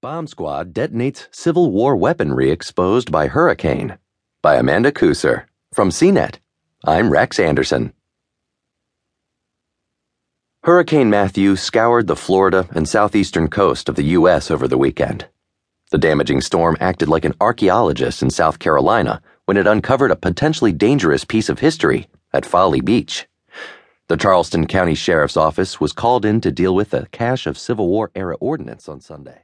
Bomb Squad detonates Civil War weaponry exposed by hurricane. By Amanda Kooser. From CNET. I'm Rex Anderson. Hurricane Matthew scoured the Florida and southeastern coast of the U.S. over the weekend. The damaging storm acted like an archaeologist in South Carolina when it uncovered a potentially dangerous piece of history at Folly Beach. The Charleston County Sheriff's Office was called in to deal with a cache of Civil War-era ordnance on Sunday.